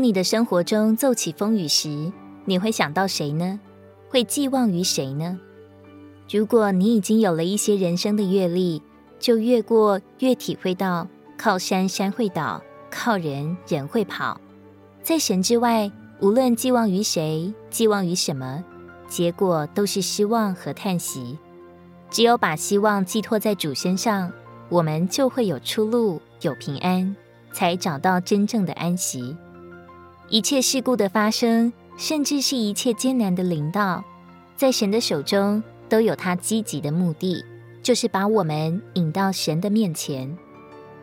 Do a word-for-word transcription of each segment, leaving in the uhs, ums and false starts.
当你的生活中骤起风雨时，你会想到谁呢？会寄望于谁呢？如果你已经有了一些人生的阅历，就越过越体会到靠山山会倒，靠人人会跑。在神之外，无论寄望于谁，寄望于什么，结果都是失望和叹息。只有把希望寄托在主身上，我们就会有出路，有平安，才找到真正的安息。一切事故的发生，甚至是一切艰难的临到，在神的手中都有他积极的目的，就是把我们引到神的面前。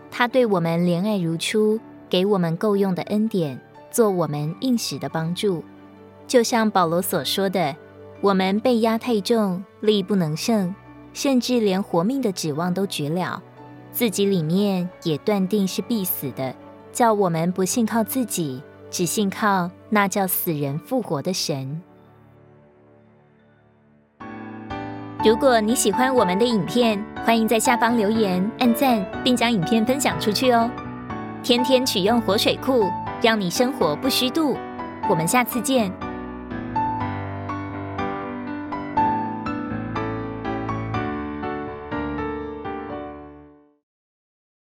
他对我们怜爱如初，给我们够用的恩典，做我们应时的帮助。就像保罗所说的，我们被压太重，力不能胜，甚至连活命的指望都绝了，自己里面也断定是必死的，叫我们不信靠自己，只信靠那叫死人复活的神。如果你喜欢我们的影片，欢迎在下方留言、按赞，并将影片分享出去哦。天天取用活水库，让你生活不虚度。我们下次见。